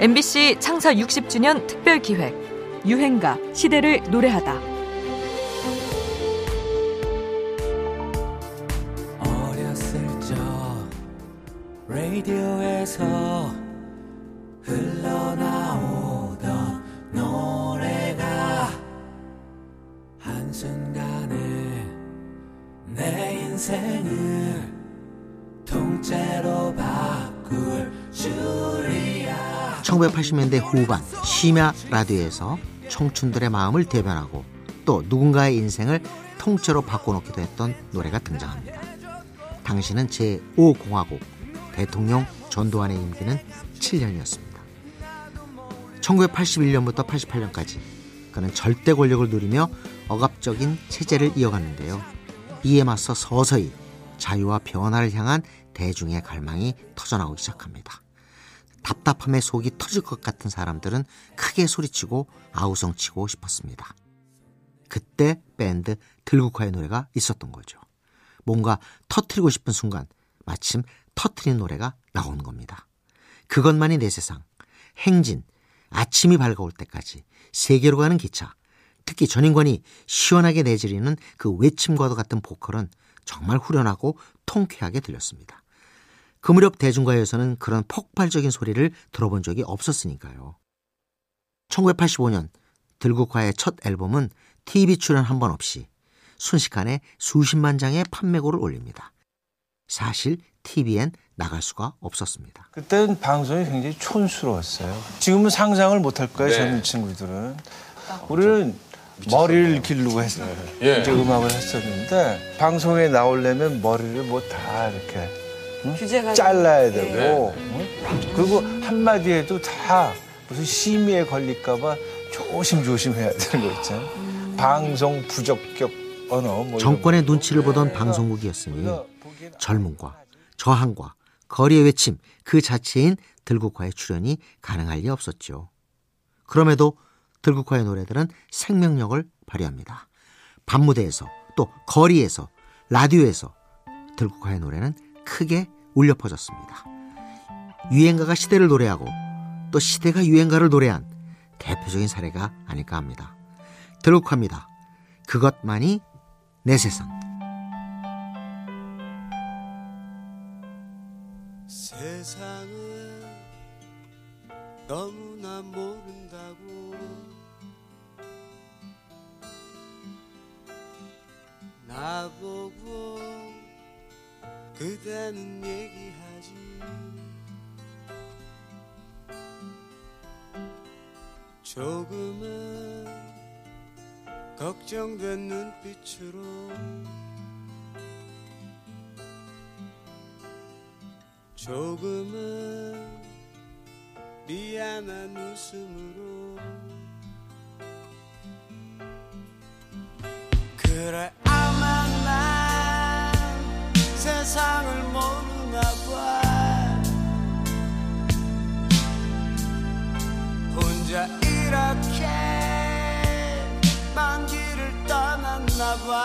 MBC 창사 60주년 특별기획 유행가 시대를 노래하다. 어렸을 적 라디오에서 흘러나오던 노래가 한순간에 내 인생을 통째로 바꿀 줄이야. 1980년대 후반 심야 라디오에서 청춘들의 마음을 대변하고 또 누군가의 인생을 통째로 바꿔놓기도 했던 노래가 등장합니다. 당시는 제5공화국 대통령 전두환의 임기는 7년이었습니다. 1981년부터 88년까지 그는 절대 권력을 누리며 억압적인 체제를 이어갔는데요. 이에 맞서 서서히 자유와 변화를 향한 대중의 갈망이 터져나오기 시작합니다. 답답함에 속이 터질 것 같은 사람들은 크게 소리치고 아우성치고 싶었습니다. 그때 밴드 들국화의 노래가 있었던 거죠. 뭔가 터뜨리고 싶은 순간 마침 터뜨린 노래가 나온 겁니다. 그것만이 내 세상, 행진, 아침이 밝아올 때까지, 세계로 가는 기차, 특히 전인권이 시원하게 내지르는 그 외침과도 같은 보컬은 정말 후련하고 통쾌하게 들렸습니다. 그 무렵 대중가요에서는 그런 폭발적인 소리를 들어본 적이 없었으니까요. 1985년 들국화의 첫 앨범은 TV 출연 한 번 없이 순식간에 수십만 장의 판매고를 올립니다. 사실 TV엔 나갈 수가 없었습니다. 그때는 방송이 굉장히 촌스러웠어요. 지금은 상상을 못할 거예요, 젊은 친구들은. 우리는 머리를 기르고 했어요. 이제 음악을 했었는데 방송에 나오려면 머리를 뭐 다 이렇게 잘라야 되고, 그리고 한마디 해도 다 무슨 심의에 걸릴까봐 조심조심 해야 되는 거 있잖아요. 방송 부적격 언어. 뭐 정권의 눈치를 보던 방송국이었으니 젊음과 저항과 거리의 외침 그 자체인 들국화의 출연이 가능할 리 없었죠. 그럼에도 들국화의 노래들은 생명력을 발휘합니다. 밤무대에서, 또 거리에서, 라디오에서 들국화의 노래는 크게 울려 퍼졌습니다. 유행가가 시대를 노래하고 또 시대가 유행가를 노래한 대표적인 사례가 아닐까 합니다. 들국화입니다. 그것만이 내 세상. 세상을 너무나 모른다고 나보고 그대는 얘기하지. 조금은 걱정된 눈빛으로 조금은 미안한 웃음으로 그래 아마 난 세상을 모르나 봐 혼자 이렇게 먼 길을 떠났나 봐.